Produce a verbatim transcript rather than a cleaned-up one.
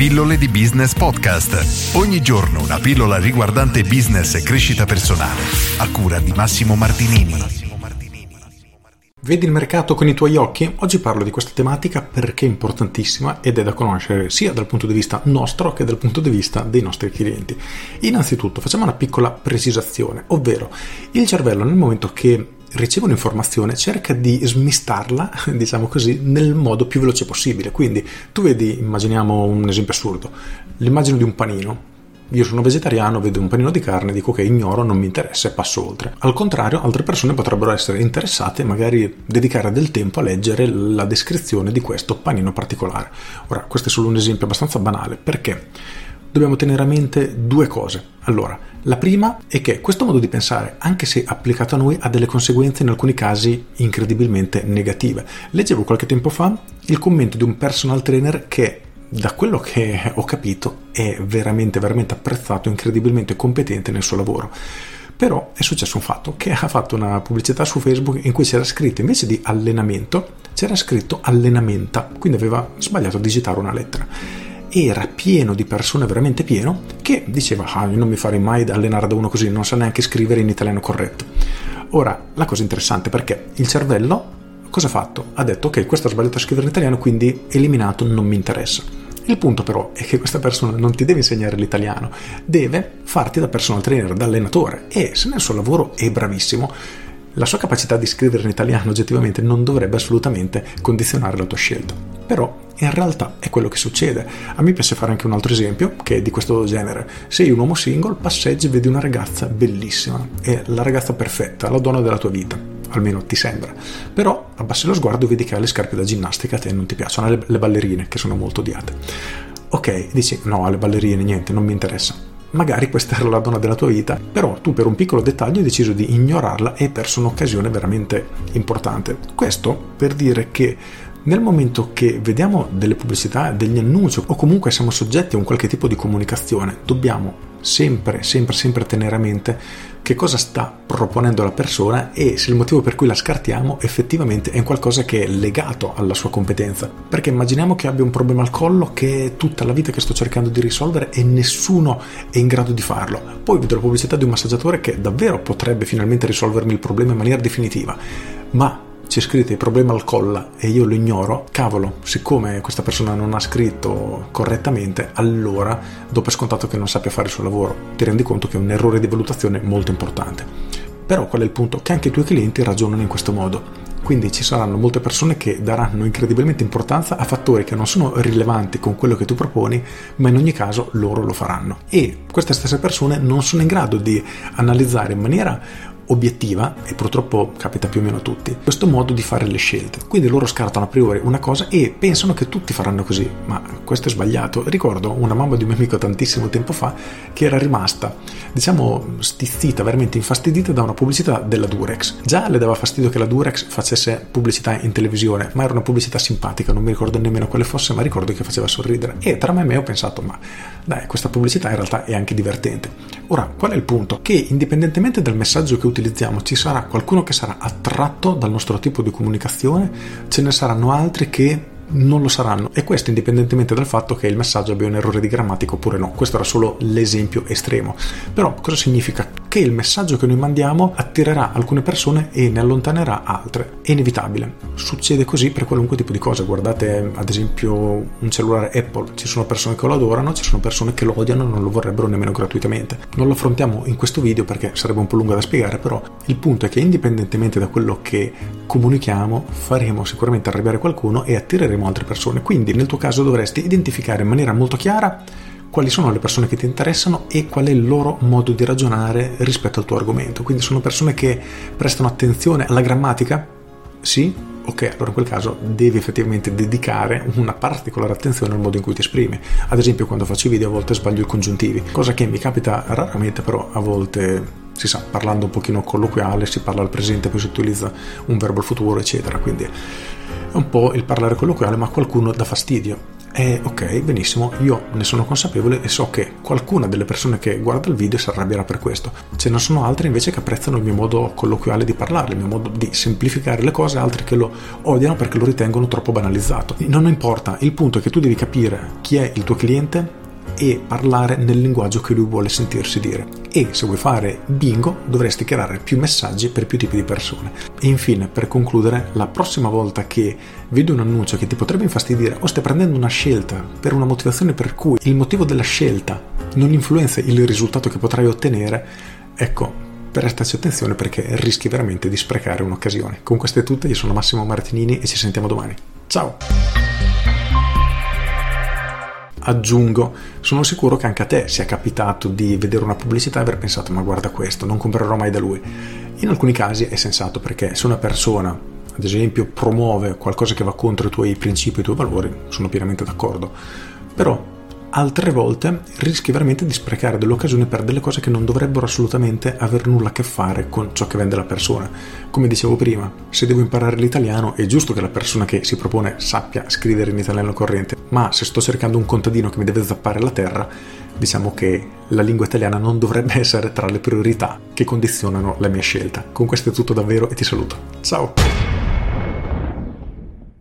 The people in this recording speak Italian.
Pillole di Business Podcast. Ogni giorno una pillola riguardante business e crescita personale, a cura di Massimo Martinini. Vedi il mercato con i tuoi occhi? Oggi parlo di questa tematica perché è importantissima ed è da conoscere sia dal punto di vista nostro che dal punto di vista dei nostri clienti. Innanzitutto facciamo una piccola precisazione, ovvero il cervello nel momento che riceve un'informazione cerca di smistarla, diciamo così, nel modo più veloce possibile. Quindi tu vedi, immaginiamo un esempio assurdo, l'immagine di un panino. Io sono vegetariano, vedo un panino di carne, dico che ignoro, non mi interessa e passo oltre. Al contrario, altre persone potrebbero essere interessate e magari dedicare del tempo a leggere la descrizione di questo panino particolare. Ora, questo è solo un esempio abbastanza banale, perché dobbiamo tenere a mente due cose. Allora, la prima è che questo modo di pensare, anche se applicato a noi, ha delle conseguenze in alcuni casi incredibilmente negative. Leggevo qualche tempo fa il commento di un personal trainer che, da quello che ho capito, è veramente veramente apprezzato, incredibilmente competente nel suo lavoro. Però è successo un fatto, che ha fatto una pubblicità su Facebook in cui c'era scritto, invece di allenamento, c'era scritto allenamenta, quindi aveva sbagliato a digitare una lettera. Era pieno di persone, veramente pieno, che diceva ah, io non mi farei mai da allenare da uno così, non sa neanche scrivere in italiano corretto. Ora, la cosa interessante, perché il cervello cosa ha fatto? Ha detto ok, questo ha sbagliato a scrivere in italiano, quindi eliminato, non mi interessa. Il punto però è che questa persona non ti deve insegnare l'italiano, deve farti da personal trainer, da allenatore, e se nel suo lavoro è bravissimo, la sua capacità di scrivere in italiano oggettivamente non dovrebbe assolutamente condizionare la tua scelta. Però in realtà è quello che succede. A me piace fare anche un altro esempio che è di questo genere. Sei un uomo single, passeggi, vedi una ragazza bellissima, è la ragazza perfetta, la donna della tua vita, almeno ti sembra, però abbassi lo sguardo e vedi che ha le scarpe da ginnastica, a te non ti piacciono, le, le ballerine che sono molto odiate. Ok, dici no, alle ballerine niente, non mi interessa. Magari questa era la donna della tua vita, però tu per un piccolo dettaglio hai deciso di ignorarla e hai perso un'occasione veramente importante. Questo per dire che nel momento che vediamo delle pubblicità, degli annunci, o comunque siamo soggetti a un qualche tipo di comunicazione, dobbiamo sempre, sempre, sempre tenere a mente che cosa sta proponendo la persona e se il motivo per cui la scartiamo effettivamente è un qualcosa che è legato alla sua competenza. Perché immaginiamo che abbia un problema al collo che è tutta la vita che sto cercando di risolvere e nessuno è in grado di farlo. Poi vedo la pubblicità di un massaggiatore che davvero potrebbe finalmente risolvermi il problema in maniera definitiva, ma c'è scritto il problema al collo e io lo ignoro, cavolo, siccome questa persona non ha scritto correttamente, allora do per scontato che non sappia fare il suo lavoro. Ti rendi conto che è un errore di valutazione molto importante. Però qual è il punto? Che anche i tuoi clienti ragionano in questo modo. Quindi ci saranno molte persone che daranno incredibilmente importanza a fattori che non sono rilevanti con quello che tu proponi, ma in ogni caso loro lo faranno. E queste stesse persone non sono in grado di analizzare in maniera obiettiva, e purtroppo capita più o meno a tutti, questo modo di fare le scelte. Quindi loro scartano a priori una cosa e pensano che tutti faranno così, ma questo è sbagliato. Ricordo una mamma di un mio amico tantissimo tempo fa che era rimasta, diciamo, stizzita, veramente infastidita da una pubblicità della Durex. Già le dava fastidio che la Durex facesse pubblicità in televisione, ma era una pubblicità simpatica, non mi ricordo nemmeno quale fosse, ma ricordo che faceva sorridere. E tra me e me ho pensato, ma dai, questa pubblicità in realtà è anche divertente. Ora, qual è il punto? Che indipendentemente dal messaggio che utilizziamo, ci sarà qualcuno che sarà attratto dal nostro tipo di comunicazione, ce ne saranno altri che non lo saranno, e questo indipendentemente dal fatto che il messaggio abbia un errore di grammatica oppure no. Questo era solo l'esempio estremo, però cosa significa? Che il messaggio che noi mandiamo attirerà alcune persone e ne allontanerà altre, è inevitabile, succede così per qualunque tipo di cosa. Guardate ad esempio un cellulare Apple, ci sono persone che lo adorano, ci sono persone che lo odiano, non lo vorrebbero nemmeno gratuitamente. Non lo affrontiamo in questo video perché sarebbe un po' lungo da spiegare, però il punto è che indipendentemente da quello che comunichiamo faremo sicuramente arrabbiare qualcuno e attireremo altre persone. Quindi nel tuo caso dovresti identificare in maniera molto chiara quali sono le persone che ti interessano e qual è il loro modo di ragionare rispetto al tuo argomento. Quindi sono persone che prestano attenzione alla grammatica? Sì? Ok, allora in quel caso devi effettivamente dedicare una particolare attenzione al modo in cui ti esprimi. Ad esempio quando faccio video a volte sbaglio i congiuntivi, cosa che mi capita raramente, però a volte si sa, parlando un pochino colloquiale si parla al presente, poi si utilizza un verbo al futuro eccetera, quindi è un po' il parlare colloquiale, ma qualcuno dà fastidio. E ok, benissimo, io ne sono consapevole e so che qualcuna delle persone che guarda il video si arrabbierà per questo. Ce ne sono altre invece che apprezzano il mio modo colloquiale di parlare, il mio modo di semplificare le cose, altri che lo odiano perché lo ritengono troppo banalizzato. Non importa, il punto è che tu devi capire chi è il tuo cliente e parlare nel linguaggio che lui vuole sentirsi dire. E se vuoi fare bingo dovresti creare più messaggi per più tipi di persone. E infine, per concludere, la prossima volta che vedi un annuncio che ti potrebbe infastidire o stai prendendo una scelta per una motivazione per cui il motivo della scelta non influenza il risultato che potrai ottenere, ecco, prestaci attenzione perché rischi veramente di sprecare un'occasione. Con queste tutte, io sono Massimo Martinini e ci sentiamo domani. Ciao! Aggiungo, sono sicuro che anche a te sia capitato di vedere una pubblicità e aver pensato: ma guarda questo, non comprerò mai da lui. In alcuni casi è sensato, perché se una persona, ad esempio, promuove qualcosa che va contro i tuoi principi e i tuoi valori, sono pienamente d'accordo. Però altre volte rischi veramente di sprecare dell'occasione per delle cose che non dovrebbero assolutamente aver nulla a che fare con ciò che vende la persona. Come dicevo prima, se devo imparare l'italiano è giusto che la persona che si propone sappia scrivere in italiano corrente, ma se sto cercando un contadino che mi deve zappare la terra, diciamo che la lingua italiana non dovrebbe essere tra le priorità che condizionano la mia scelta. Con questo è tutto davvero e ti saluto. Ciao!